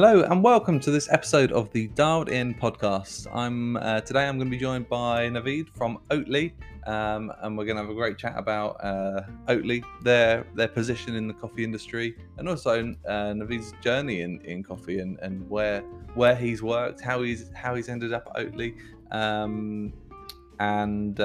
Hello and welcome to this episode of the Dialed In podcast. Today I'm going to be joined by Naveed from Oatly, and we're going to have a great chat about Oatly, their position in the coffee industry, and also Naveed's journey in coffee and where he's worked, how he's ended up at Oatly, and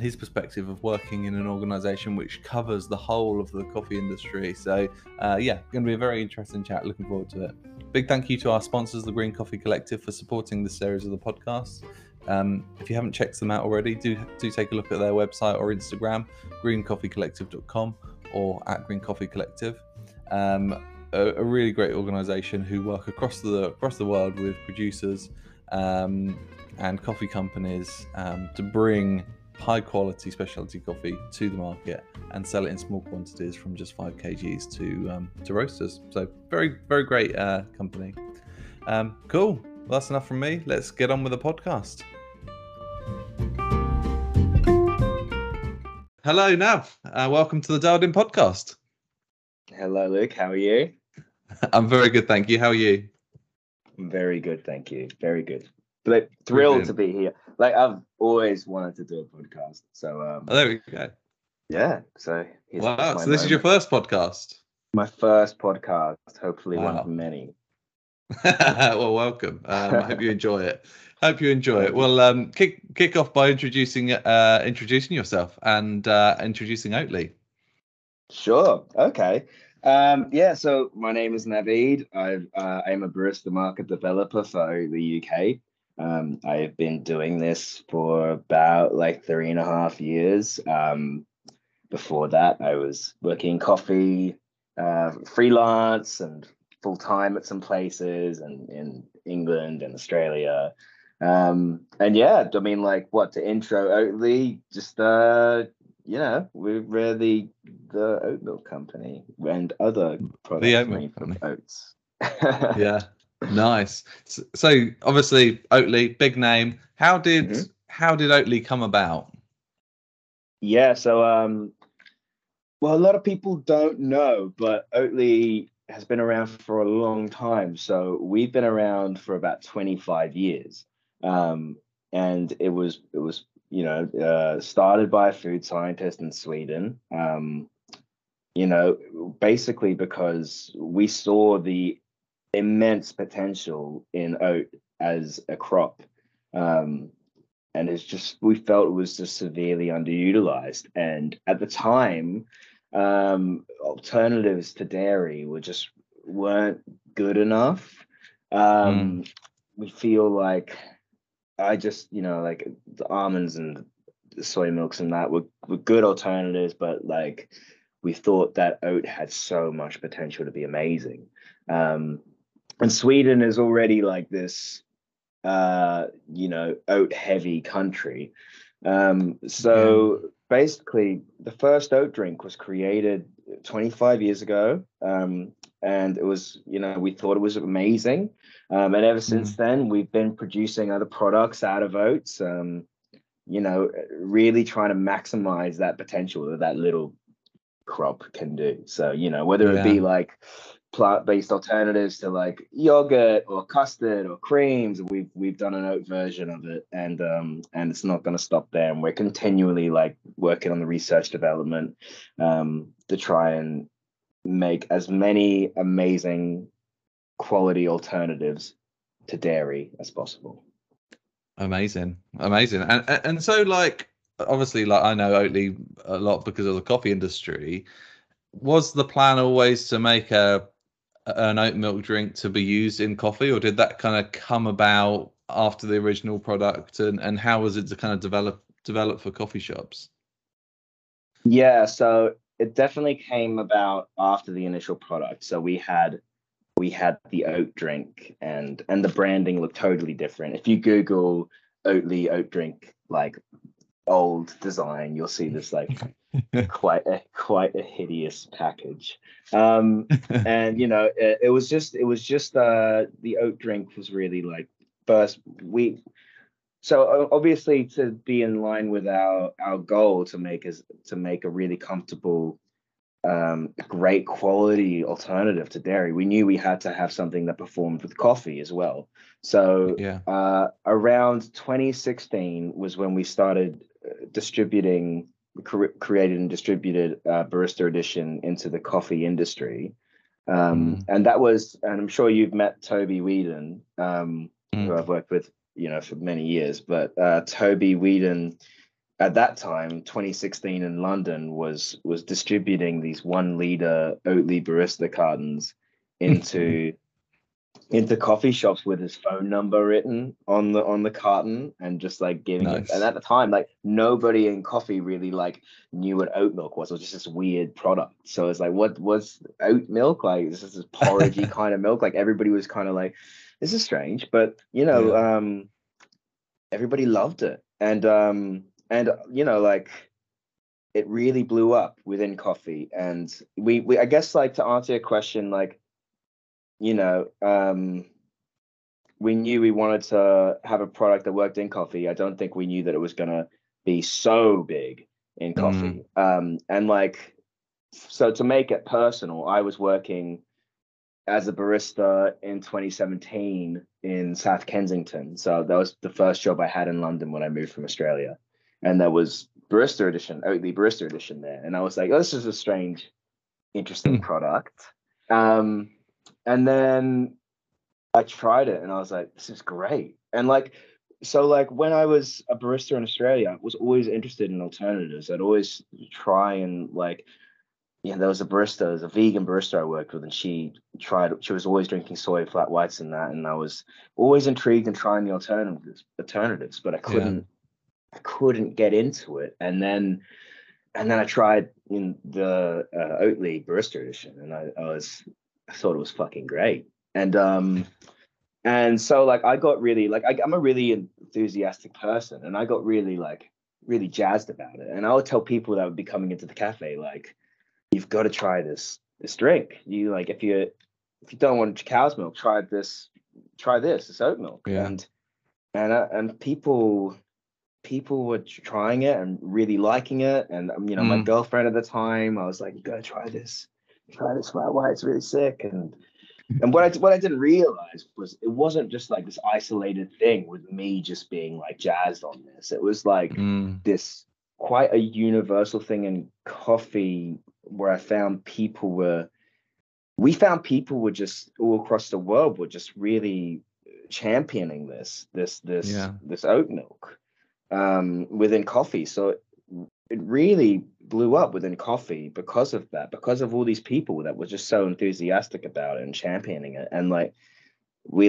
his perspective of working in an organization which covers the whole of the coffee industry. So gonna be a very interesting chat. Looking forward to it. Big thank you to our sponsors, the Green Coffee Collective, for supporting this series of the podcast. If you haven't checked them out already, do take a look at their website or Instagram, greencoffeecollective.com or at Green Coffee Collective. A really great organization who work across the world with producers and coffee companies to bring high quality specialty coffee to the market and sell it in small quantities from just 5 kgs to roasters. So very, very great company. Cool. Well, that's enough from me. Let's get on with the podcast. Hello, Nav. Welcome to the Dialed In podcast. Hello, Luke. How are you? I'm very good, thank you. How are you? Very good, thank you. Very good. Like, thrilled to be here. Like, I've always wanted to do a podcast. So there we go. Yeah. So wow. So this moment is your first podcast. My first podcast. Hopefully one of many. Well, welcome. I hope you enjoy it. Well, kick off by introducing yourself and introducing Oatly. Sure. Okay. So my name is Naveed. I'm a barista market developer for the UK. I have been doing this for about 3.5 years. Before that, I was working in coffee, freelance and full time at some places, and in England and Australia. To intro Oatly, just we're the oat milk company and other products made from oats. Yeah. Nice. So obviously Oatly, big name. How did Oatly come about? Yeah, so a lot of people don't know, but Oatly has been around for a long time. So we've been around for about 25 years. And it was started by a food scientist in Sweden. Basically because we saw the immense potential in oat as a crop, and we felt it was just severely underutilized. And at the time, alternatives to dairy weren't good enough. We feel like the almonds and the soy milks and that were good alternatives, but we thought that oat had so much potential to be amazing. And Sweden is already this, oat-heavy country. Basically, the first oat drink was created 25 years ago, and it was, we thought it was amazing. And ever since then, we've been producing other products out of oats. Really trying to maximize that potential that little crop can do. So whether it be plant-based alternatives to yogurt or custard or creams, we've done an oat version of it, and it's not going to stop there. And we're continually working on the research development to try and make as many amazing quality alternatives to dairy as possible. Amazing. And so obviously I know Oatly a lot because of the coffee industry. Was the plan always to make an oat milk drink to be used in coffee, or did that kind of come about after the original product, and how was it to kind of develop for coffee shops? Yeah, so it definitely came about after the initial product. So we had the oat drink, and the branding looked totally different. If you Google Oatly oat drink old design, you'll see this quite a hideous package. And it was just the oat drink was really first week. So obviously, to be in line with our goal to make a really comfortable a great quality alternative to dairy, we knew we had to have something that performed with coffee as well. So around 2016 was when we started distributing, created and distributed Barista Edition into the coffee industry. And that was, and I'm sure you've met Toby Wheadon, who I've worked with, you know, for many years, but Toby Wheadon at that time, 2016 in London, was distributing these 1 liter Oatly barista cartons into coffee shops with his phone number written on the carton, and just like giving it. And at the time, like, nobody in coffee really like knew what oat milk was. It was just this weird product. So it's like, what was oat milk? Like, this is this porridgey kind of milk. Like, everybody was kind of like, this is strange, but you know, everybody loved it. And you know, like, it really blew up within coffee. And we I guess, like, to answer your question, like, you know, we knew we wanted to have a product that worked in coffee. I don't think we knew that it was going to be so big in coffee. And like, so to make it personal, I was working as a barista in 2017 in South Kensington. So that was the first job I had in London when I moved from Australia. And there was Barista Edition, Oatly Barista Edition there. And I was like, oh, this is a strange, interesting product. And then I tried it and I was like, this is great. And like, so like, when I was a barista in Australia, I was always interested in alternatives. I'd always try and like, yeah, there was a barista, there's a vegan barista I worked with, and she was always drinking soy flat whites and that. And I was always intrigued in trying the alternatives, but I couldn't get into it. And then I tried in the Oatly Barista Edition, and I thought it was fucking great. And so like, I got really like, I'm a really enthusiastic person, and I got really like, really jazzed about it. And I would tell people that would be coming into the cafe, like, you've got to try this drink. You like, if you don't want cow's milk, try this, it's oat milk. Yeah. And people were trying it and really liking it. And, you know, my girlfriend at the time, I was like, you got to try this. Try this flat white, it's really sick. And what I didn't realize was it wasn't just like this isolated thing with me just being like jazzed on this. It was like this quite a universal thing in coffee, where we found people were just all across the world were just really championing this oat milk within coffee. So it really blew up within coffee because of that, because of all these people that were just so enthusiastic about it and championing it. And like, we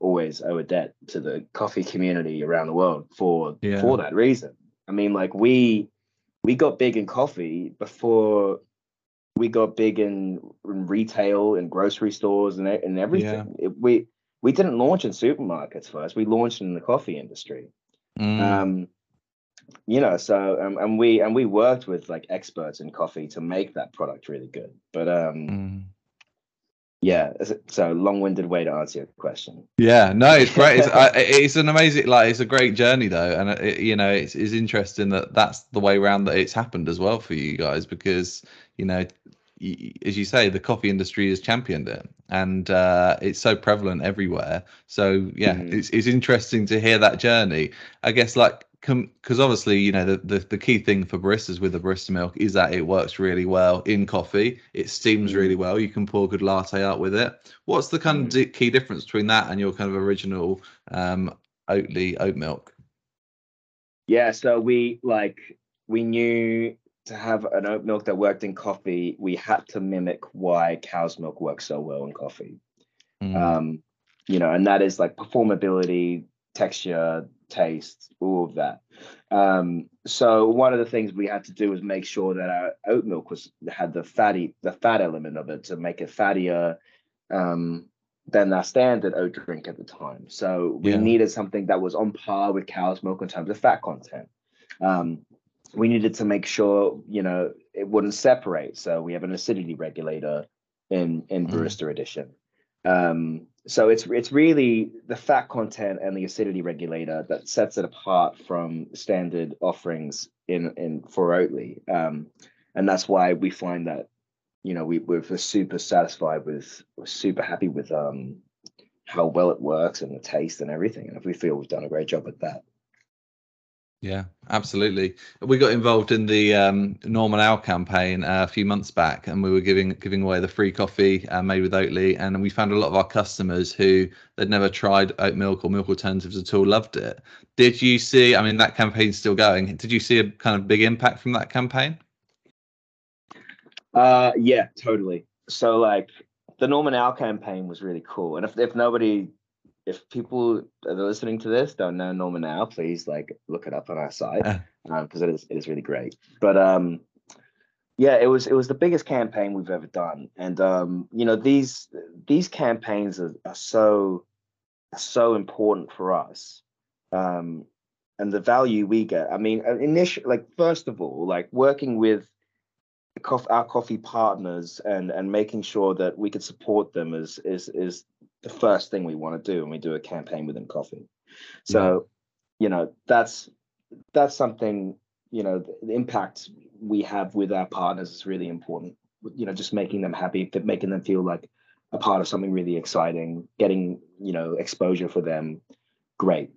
always owe a debt to the coffee community around the world for that reason. I mean, like, we got big in coffee before we got big in retail and grocery stores and everything. Yeah. We didn't launch in supermarkets first. We launched in the coffee industry. You know, so and we worked with like experts in coffee to make that product really good. But yeah, so long-winded way to answer your question. Yeah, no, it's great. It's an amazing, like, it's a great journey though, and it, you know, it's interesting that that's the way around that it's happened as well for you guys, because, you know, as you say, the coffee industry has championed it, and it's so prevalent everywhere. So yeah, it's interesting to hear that journey. I guess, like, because obviously, you know, the key thing for baristas with the barista milk is that it works really well in coffee. It steams really well. You can pour a good latte out with it. What's the kind of key difference between that and your kind of original Oatly oat milk? Yeah, so we knew to have an oat milk that worked in coffee, we had to mimic why cow's milk works so well in coffee. You know, and that is like performability, texture, taste, all of that. So one of the things we had to do was make sure that our oat milk had the fat element of it, to make it fattier than our standard oat drink at the time. So we needed something that was on par with cow's milk in terms of fat content. We needed to make sure, you know, it wouldn't separate. So we have an acidity regulator in Barista Edition. So it's really the fat content and the acidity regulator that sets it apart from standard offerings for Oatly. And that's why we find that, you know, we're super satisfied with, we're super happy with how well it works and the taste and everything. And if we feel we've done a great job at that. Yeah, absolutely. We got involved in the Norman Owl campaign a few months back, and we were giving away the free coffee made with Oatly, and we found a lot of our customers who had never tried oat milk or milk alternatives at all loved it. Did you see, I mean, that campaign's still going. Did you see a kind of big impact from that campaign? Yeah, totally. So like the Norman Owl campaign was really cool. And if people that are listening to this don't know Norman Owl, please like look it up on our site, because it is really great. But yeah, it was the biggest campaign we've ever done, and you know, these campaigns are so important for us, and the value we get. I mean, initially, like first of all, like working with our coffee partners and making sure that we could support them is the first thing we want to do when we do a campaign within coffee. So, you know, that's something, you know, the impact we have with our partners is really important. You know, just making them happy, making them feel like a part of something really exciting, getting, you know, exposure for them. Great.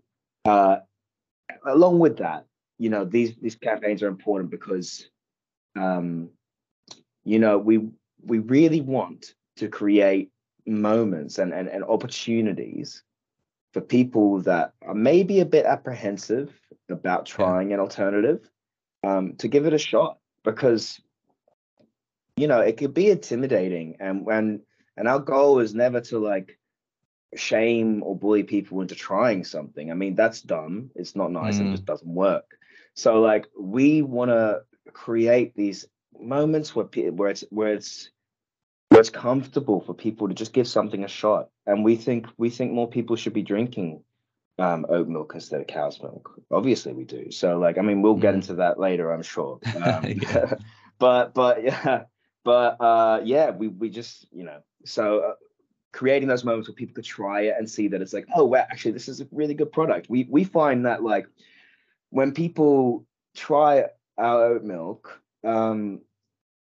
Along with that, you know, these campaigns are important because, you know, we really want to create moments and opportunities for people that are maybe a bit apprehensive about trying an alternative to give it a shot, because, you know, it could be intimidating, and our goal is never to like shame or bully people into trying something. I mean, that's dumb, it's not nice, and it just doesn't work. So like we want to create these moments where it's comfortable for people to just give something a shot. And we think more people should be drinking oat milk instead of cow's milk. Obviously we do. So like, I mean, we'll get into that later, I'm sure. We just, you know, so creating those moments where people could try it and see that it's like, oh, wow, actually this is a really good product. We find that like when people try our oat milk,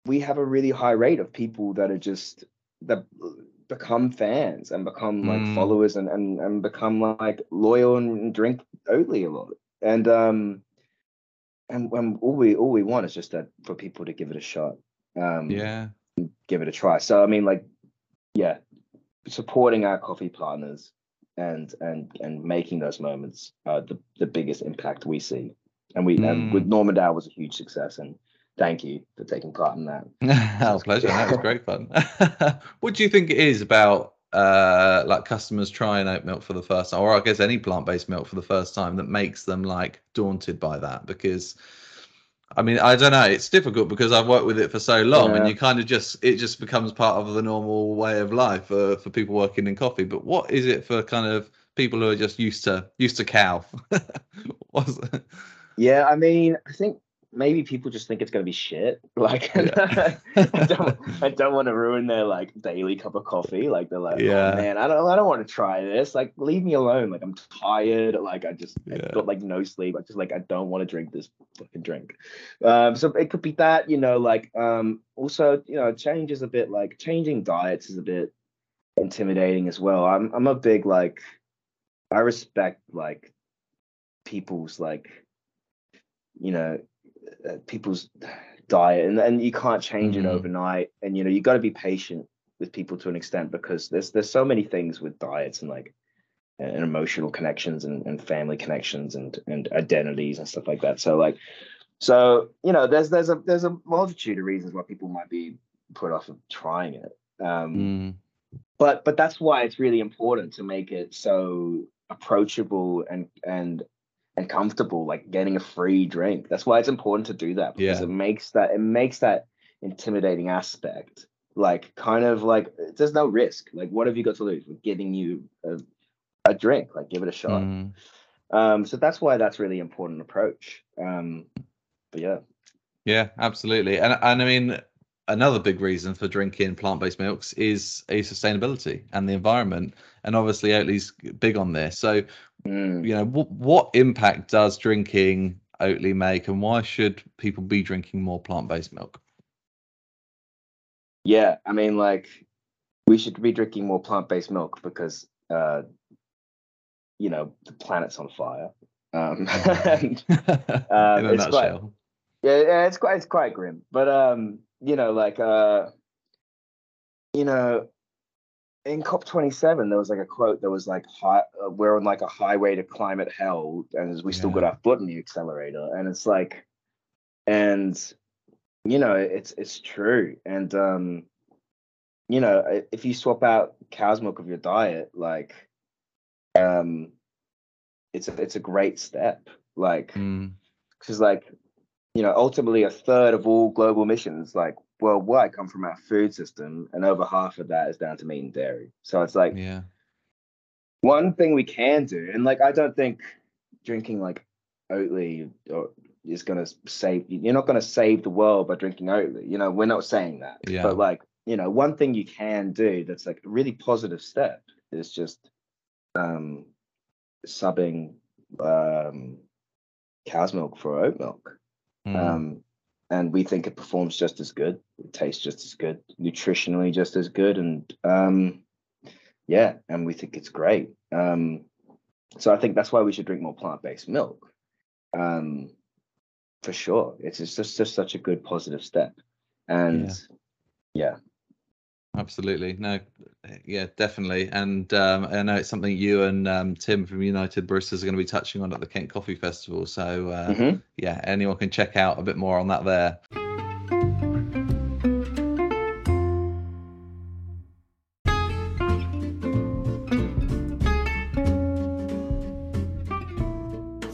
we have a really high rate of people that become fans and become like followers and become like loyal and drink Oatly a lot. And when all we want is just that, for people to give it a shot. Give it a try. So I mean, like, yeah, supporting our coffee partners and making those moments are the biggest impact we see. And with Norman Dow was a huge success, and thank you for taking part in that. Our pleasure. That was great fun. What do you think it is about like customers trying oat milk for the first time, or I guess any plant-based milk for the first time, that makes them like daunted by that? Because I mean, I don't know, it's difficult because I've worked with it for so long, and you kind of it just becomes part of the normal way of life for people working in coffee. But what is it for kind of people who are just used to cow? What's it? Yeah, I mean, I think maybe people just think it's going to be shit. Like, I don't want to ruin their like daily cup of coffee. Like they're like, oh, man, I don't want to try this. Like, leave me alone. Like, I'm tired. Like, I got like no sleep. I don't want to drink this fucking drink. So it could be that, you know, like, also, you know, change is a bit like, changing diets is a bit intimidating as well. I'm a big, like, I respect like people's like, you know, people's diet, and you can't change it overnight, and you know, you got to be patient with people to an extent, because there's so many things with diets and like and emotional connections and family connections and identities and stuff like that. So like, so you know, there's a multitude of reasons why people might be put off of trying it, but that's why it's really important to make it so approachable and comfortable, like getting a free drink. That's why it's important to do that, because it makes that intimidating aspect like kind of like, there's no risk. Like, what have you got to lose? We're giving you a drink, like give it a shot. So that's why that's really important approach. But yeah, absolutely. And I mean, another big reason for drinking plant-based milks is sustainability and the environment, and obviously Oatly's big on this. So you know, what impact does drinking Oatly make, and why should people be drinking more plant-based milk? Yeah, I mean, like, we should be drinking more plant-based milk because, you know, the planet's on fire. In a nutshell. It's quite grim. But, you know, like, you know, in COP27, there was like a quote that was like, we're on like a highway to climate hell, and we still got our foot in the accelerator. And it's like, and, you know, it's true. And, you know, if you swap out cow's milk of your diet, like, it's a great step. Like, because like, you know, ultimately a third of all global emissions, like, worldwide come from our food system, and over half of that is down to meat and dairy. So it's like, one thing we can do, and like, I don't think drinking like Oatly or is going to save, you're not going to save the world by drinking Oatly, you know, we're not saying that, but like, you know, one thing you can do that's like a really positive step is just subbing cow's milk for oat milk. And we think it performs just as good. It tastes just as good, nutritionally just as good. And yeah, and we think it's great. So I think that's why we should drink more plant-based milk. For sure. It's just such a good positive step. And yeah. Absolutely. No, yeah, definitely. And I know it's something you and Tim from United Baristas are going to be touching on at the Kent Coffee Festival. So yeah, anyone can check out a bit more on that there.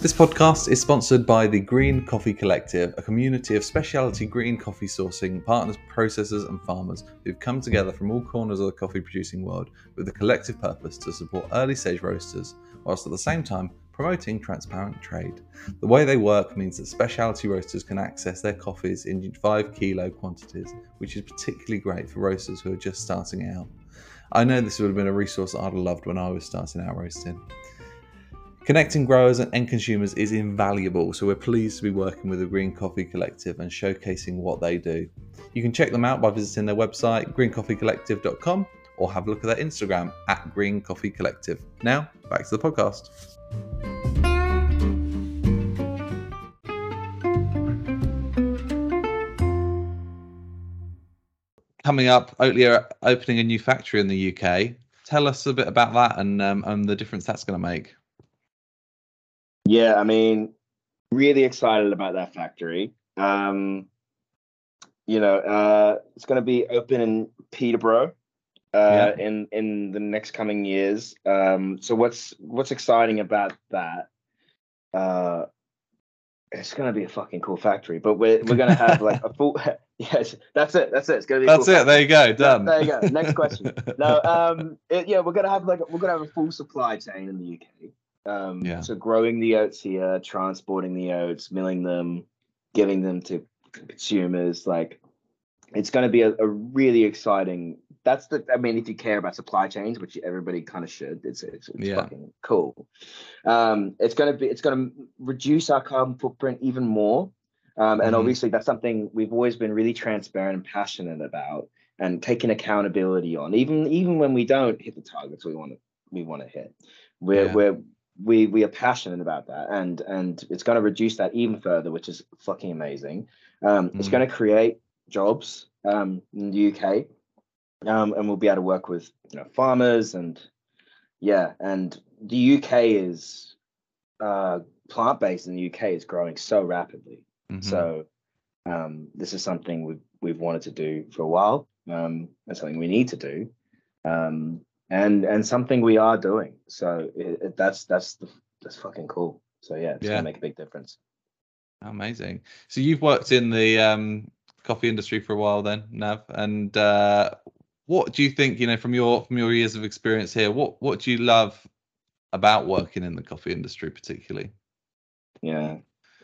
This podcast is sponsored by the Green Coffee Collective, a community of specialty green coffee sourcing partners, processors and farmers who've come together from all corners of the coffee producing world with the collective purpose to support early stage roasters, whilst at the same time promoting transparent trade. The way they work means that specialty roasters can access their coffees in 5 kilo quantities, which is particularly great for roasters who are just starting out. I know this would have been a resource I'd have loved when I was starting out roasting. Connecting growers and end consumers is invaluable, so we're pleased to be working with the Green Coffee Collective and showcasing what they do. You can check them out by visiting their website, greencoffeecollective.com, or have a look at their Instagram, @greencoffeecollective. Now, back to the podcast. Coming up, Oatly are opening a new factory in the UK. Tell us a bit about that and the difference that's going to make. Yeah, I mean, really excited about that factory. You know, it's going to be open in Peterborough in the next coming years. So what's exciting about that? It's going to be a fucking cool factory, but we're going to have like a full. Yes, that's it. It's going to be. That's cool it. Factory. There you go. Done. There you go. Next question. No, we're going to have a full supply chain in the UK. So growing the oats here, transporting the oats, milling them, giving them to consumers, like it's going to be a really exciting, if you care about supply chains, which everybody kind of should, it's fucking cool. It's going to reduce our carbon footprint even more. And obviously that's something we've always been really transparent and passionate about and taking accountability on, even when we don't hit the targets we want to hit. We are passionate about that, and it's going to reduce that even further, which is fucking amazing. It's going to create jobs in the UK, and we'll be able to work with farmers and the UK is plant-based in the UK is growing so rapidly. So this is something we've wanted to do for a while, and something we need to do. And something we are doing, so that's fucking cool. So gonna make a big difference. Amazing. So you've worked in the coffee industry for a while, then, Nav. And what do you think? You know, from your years of experience here, what do you love about working in the coffee industry, particularly?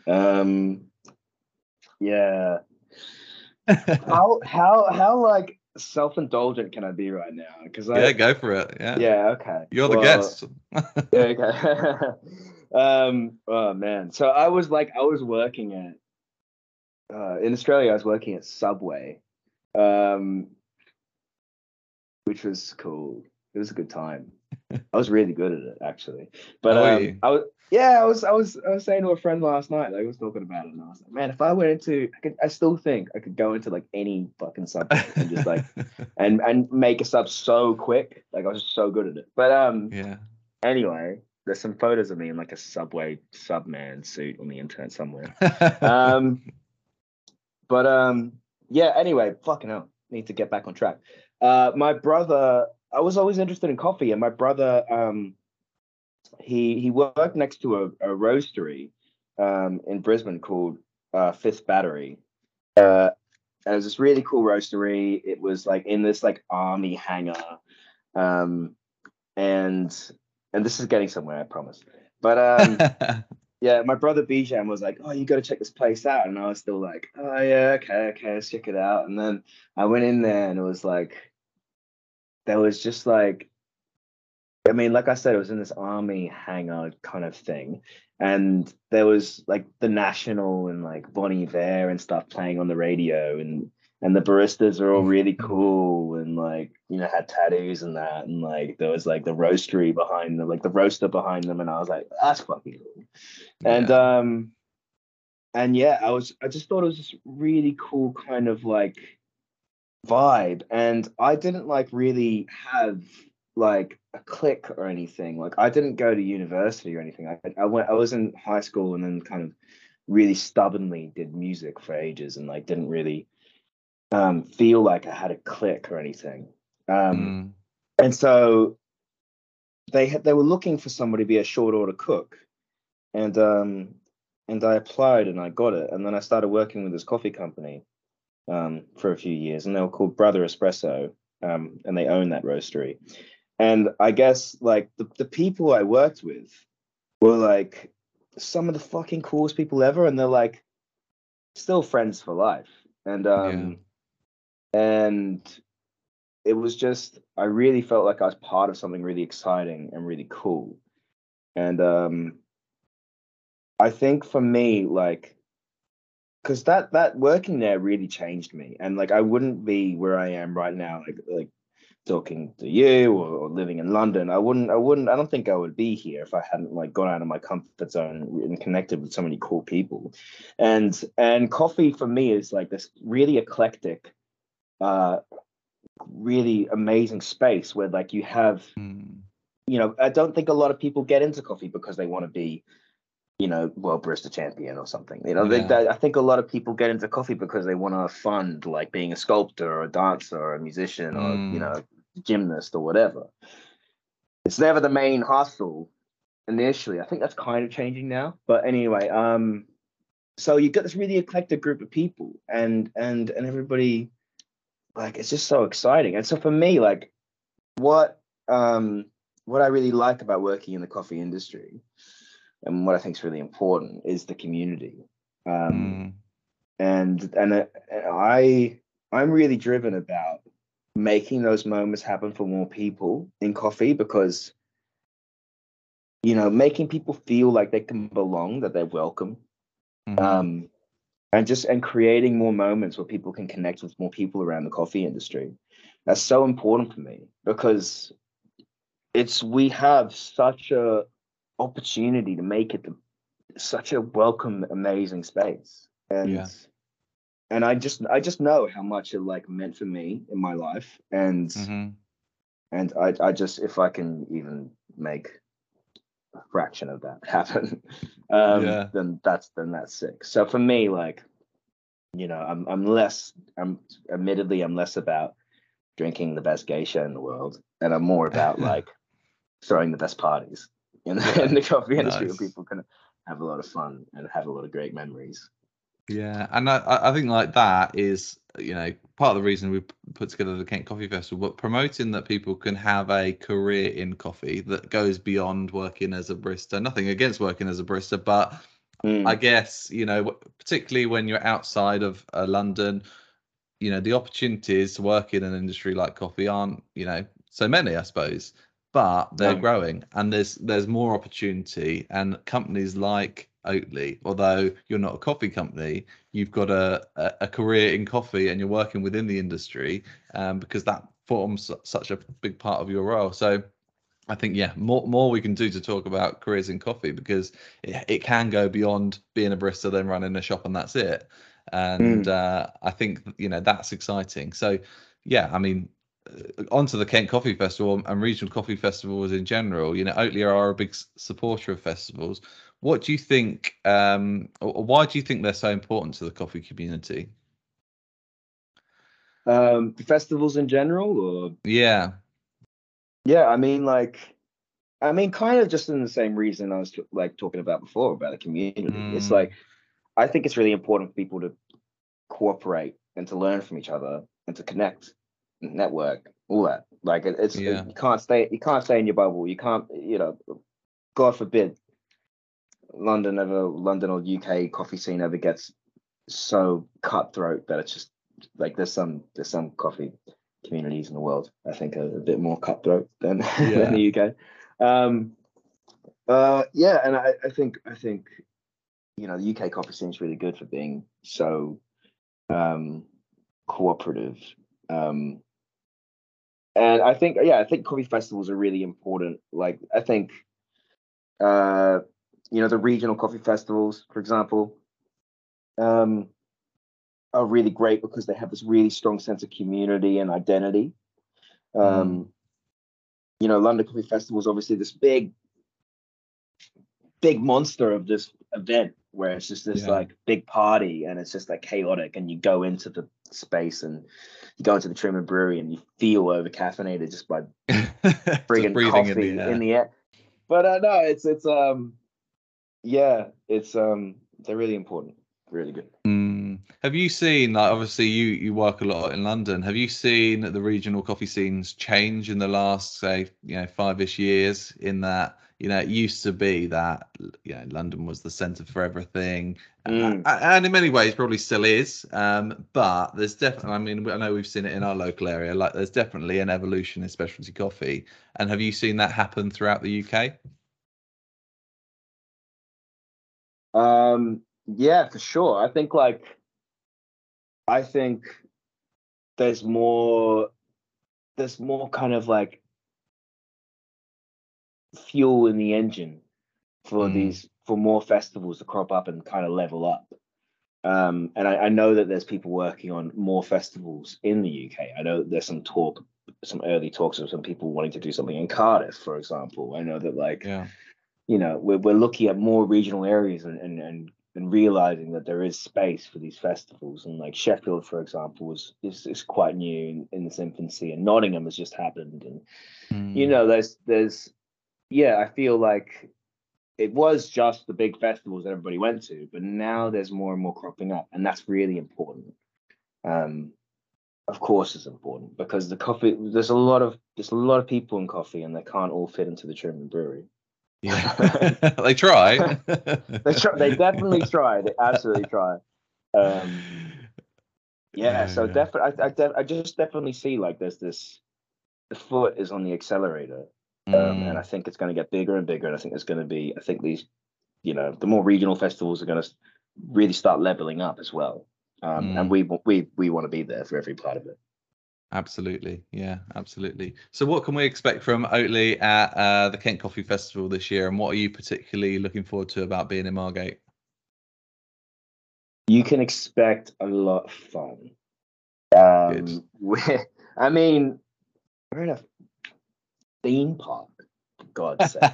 How like self-indulgent can I be right now? Because go for it. Okay. You're the guest. Okay. Oh man. So I was working at in Australia. I was working at Subway, which was cool. It was a good time. I was really good at it, actually. But I was saying to a friend last night, like, I was talking about it, and I was like, man, if I went into, I still think I could go into like any fucking subject and just like and make us up so quick. Like, I was just so good at it. But yeah. Anyway, there's some photos of me in like a Subway subman suit on the internet somewhere. Yeah. Anyway, fucking hell, need to get back on track. My brother. I was always interested in coffee, and my brother, he worked next to a roastery in Brisbane called Fifth Battery. And it was this really cool roastery. It was like in this like army hangar, and this is getting somewhere, I promise. But yeah, my brother Bijan was like, "Oh, you got to check this place out," and I was still like, "Oh yeah, okay, let's check it out." And then I went in there, and it was like. There was just like, I mean, like I said, it was in this army hangar kind of thing. And there was like the National and like Bon Iver and stuff playing on the radio. And the baristas are all really cool and like, you know, had tattoos and that. And like, there was like the roastery behind them, like the roaster behind them. And I was like, that's fucking cool. Yeah. And yeah, I just thought it was this really cool kind of like, vibe, and I didn't like really have like a clique or anything. Like I didn't go to university or anything. I was in high school and then kind of really stubbornly did music for ages and like didn't really feel like I had a clique or anything. And so they were looking for somebody to be a short order cook, and I applied and I got it, and then I started working with this coffee company. For a few years, and they were called Brother Espresso, and they own that roastery. And I guess like the people I worked with were like some of the fucking coolest people ever, and they're like still friends for life. And and it was just, I really felt like I was part of something really exciting and really cool. And I think for me, like, because that working there really changed me, and like I wouldn't be where I am right now, like talking to you or living in London. I don't think I would be here if I hadn't like gone out of my comfort zone and connected with so many cool people. And coffee for me is like this really eclectic, really amazing space where like you have, you know, I don't think a lot of people get into coffee because they want to be. You know, world barista champion or something. You know, I think a lot of people get into coffee because they want to fund like being a sculptor or a dancer or a musician or, you know, gymnast or whatever. It's never the main hustle initially. I think that's kind of changing now. But anyway, so you got this really eclectic group of people and everybody, like, it's just so exciting. And so for me, like, what I really like about working in the coffee industry. And what I think is really important is the community, and I'm really driven about making those moments happen for more people in coffee because, you know, making people feel like they can belong, that they're welcome, and creating more moments where people can connect with more people around the coffee industry. That's so important for me because we have such a opportunity to make it such a welcome, amazing space, and I just know how much it like meant for me in my life, and I just, if I can even make a fraction of that happen, then that's sick. So for me, like, you know, I'm admittedly less about drinking the best geisha in the world, and I'm more about like throwing the best parties. In the coffee industry, where people can have a lot of fun and have a lot of great memories. Yeah, and I think like that is, you know, part of the reason we put together the Kent Coffee Festival, but promoting that people can have a career in coffee that goes beyond working as a barista. Nothing against working as a barista, but I guess, you know, particularly when you're outside of London, you know, the opportunities to work in an industry like coffee aren't, you know, so many, I suppose. But they're growing, and there's more opportunity, and companies like Oatly, although you're not a coffee company, you've got a career in coffee and you're working within the industry, because that forms such a big part of your role. So I think, yeah, more we can do to talk about careers in coffee, because it can go beyond being a barista, then running a shop, and that's it. And I think, you know, that's exciting. So, yeah, I mean, onto the Kent Coffee Festival and regional coffee festivals in general, you know, Oatly are a big supporter of festivals. What do you think, or why do you think they're so important to the coffee community? Festivals in general? Or? Yeah. Yeah, I mean, kind of just in the same reason I was talking about before about the community. It's like, I think it's really important for people to cooperate and to learn from each other and to connect, and network, all that. You can't stay. You can't stay in your bubble. You can't. You know, God forbid, London or UK coffee scene ever gets so cutthroat that it's just like there's some coffee communities in the world, I think, are a bit more cutthroat than the UK. And I think you know, the UK coffee scene is really good for being so cooperative. And I think coffee festivals are really important. Like, I think you know, the regional coffee festivals, for example, are really great because they have this really strong sense of community and identity. You know, London Coffee Festival is obviously this big monster of this event, where it's just this big party, and it's just chaotic, and you go into the space and you go into the Truman Brewery and you feel over caffeinated just by friggin' coffee in the air. But no, they're really important, really good. Have you seen, obviously you work a lot in London, have you seen the regional coffee scenes change in the last, say, you know, 5-ish years, in that, you know, it used to be that, you know, London was the centre for everything, and in many ways probably still is, but there's definitely, I mean, I know we've seen it in our local area, like there's definitely an evolution in specialty coffee. And have you seen that happen throughout the UK? Yeah, for sure. I think there's more kind of fuel in the engine for for more festivals to crop up and kind of level up. And I know that there's people working on more festivals in the UK. I know there's some early talks of some people wanting to do something in Cardiff, for example. I know that you know, we're looking at more regional areas and realizing that there is space for these festivals. And Sheffield, for example, is quite new in its infancy, and Nottingham has just happened. And you know, there's I feel like it was just the big festivals that everybody went to, but now there's more and more cropping up, and that's really important. Of course it's important, because the coffee, there's a lot of people in coffee, and they can't all fit into the Truman Brewery. Yeah. They try. They definitely try. They absolutely try. I just definitely see there's this, the foot is on the accelerator, and I think it's going to get bigger and bigger. And I think these, you know, the more regional festivals are going to really start leveling up as well. And we want to be there for every part of it. Absolutely. Yeah, absolutely. So what can we expect from Oatly at the Kent Coffee Festival this year? And what are you particularly looking forward to about being in Margate? You can expect a lot of fun. We're in a theme park, for God's sake.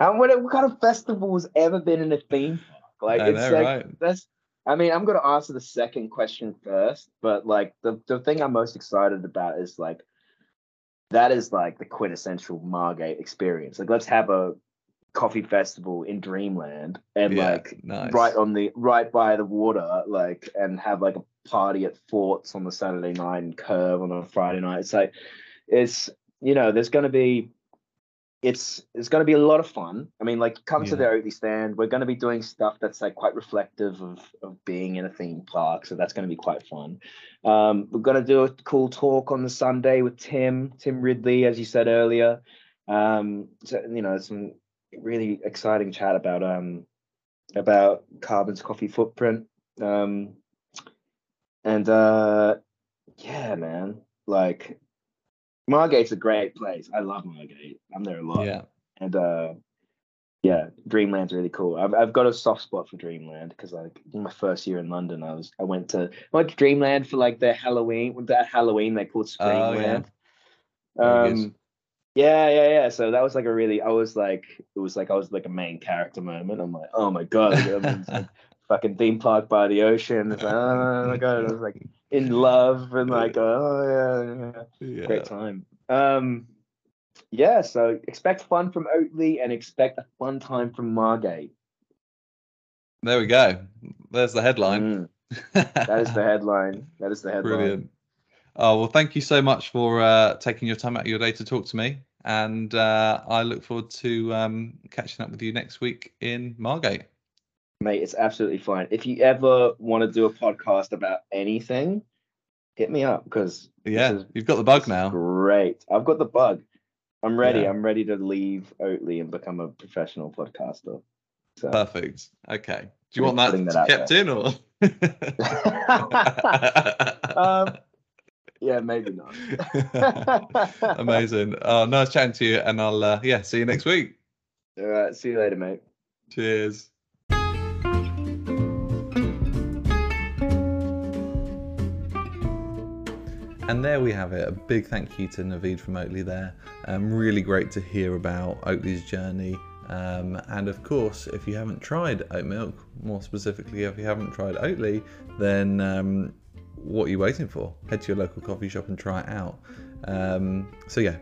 And what kind of festival has ever been in a theme park? That's, I mean, I'm going to answer the second question first, but the thing I'm most excited about is that is the quintessential Margate experience. Let's have a coffee festival in Dreamland, and nice. right by the water, and have a party at Forts on the Saturday night and Curve on a Friday night. It's you know, there's going to be, it's going to be a lot of fun. I mean, come to the Oatly stand. We're going to be doing stuff that's quite reflective of being in a theme park, so that's going to be quite fun. We're going to do a cool talk on the Sunday with Tim Ridley, as you said earlier. So, you know, some really exciting chat about about carbon's coffee footprint. Yeah, man, like Margate's a great place. I love Margate. I'm there a lot. Yeah. And yeah, Dreamland's really cool. I've got a soft spot for Dreamland because, like, in my first year in London, I went to Dreamland for like that Halloween they called Screamland. Oh, yeah. Yeah. So that was like a main character moment. I'm like, oh my god, like, fucking theme park by the ocean. It's like, oh my god, I was like in love and like, oh yeah. Great time. Yeah, so expect fun from Oatly and expect a fun time from Margate. There we go. There's the headline. That is the headline. Brilliant. Oh, well, thank you so much for taking your time out of your day to talk to me. And I look forward to catching up with you next week in Margate. Mate, it's absolutely fine. If you ever want to do a podcast about anything, hit me up because you've got the bug now. Great. I've got the bug. I'm ready. Yeah. I'm ready to leave Oatly and become a professional podcaster. So. Perfect. Okay. Do you want that kept in or? Yeah, maybe not. Amazing. Oh, nice chatting to you, and I'll see you next week. All right. See you later, mate. Cheers. And there we have it. A big thank you to Naveed from Oatly there. Really great to hear about Oatly's journey. And of course, if you haven't tried oat milk, more specifically, if you haven't tried Oatly, then what are you waiting for? Head to your local coffee shop and try it out.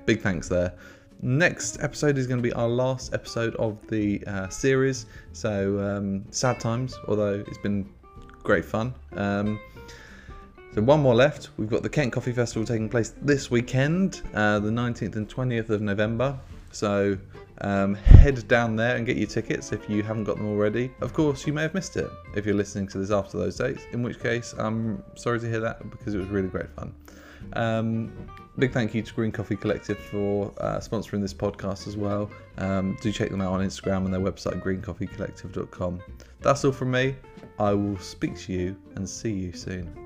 Big thanks there. Next episode is going to be our last episode of the series. So sad times, although it's been great fun. So one more left. We've got the Kent Coffee Festival taking place this weekend, the 19th and 20th of November. So head down there and get your tickets if you haven't got them already. Of course, you may have missed it if you're listening to this after those dates, in which case I'm sorry to hear that because it was really great fun. Big thank you to Green Coffee Collective for sponsoring this podcast as well. Do check them out on Instagram and their website, greencoffeecollective.com. That's all from me. I will speak to you and see you soon.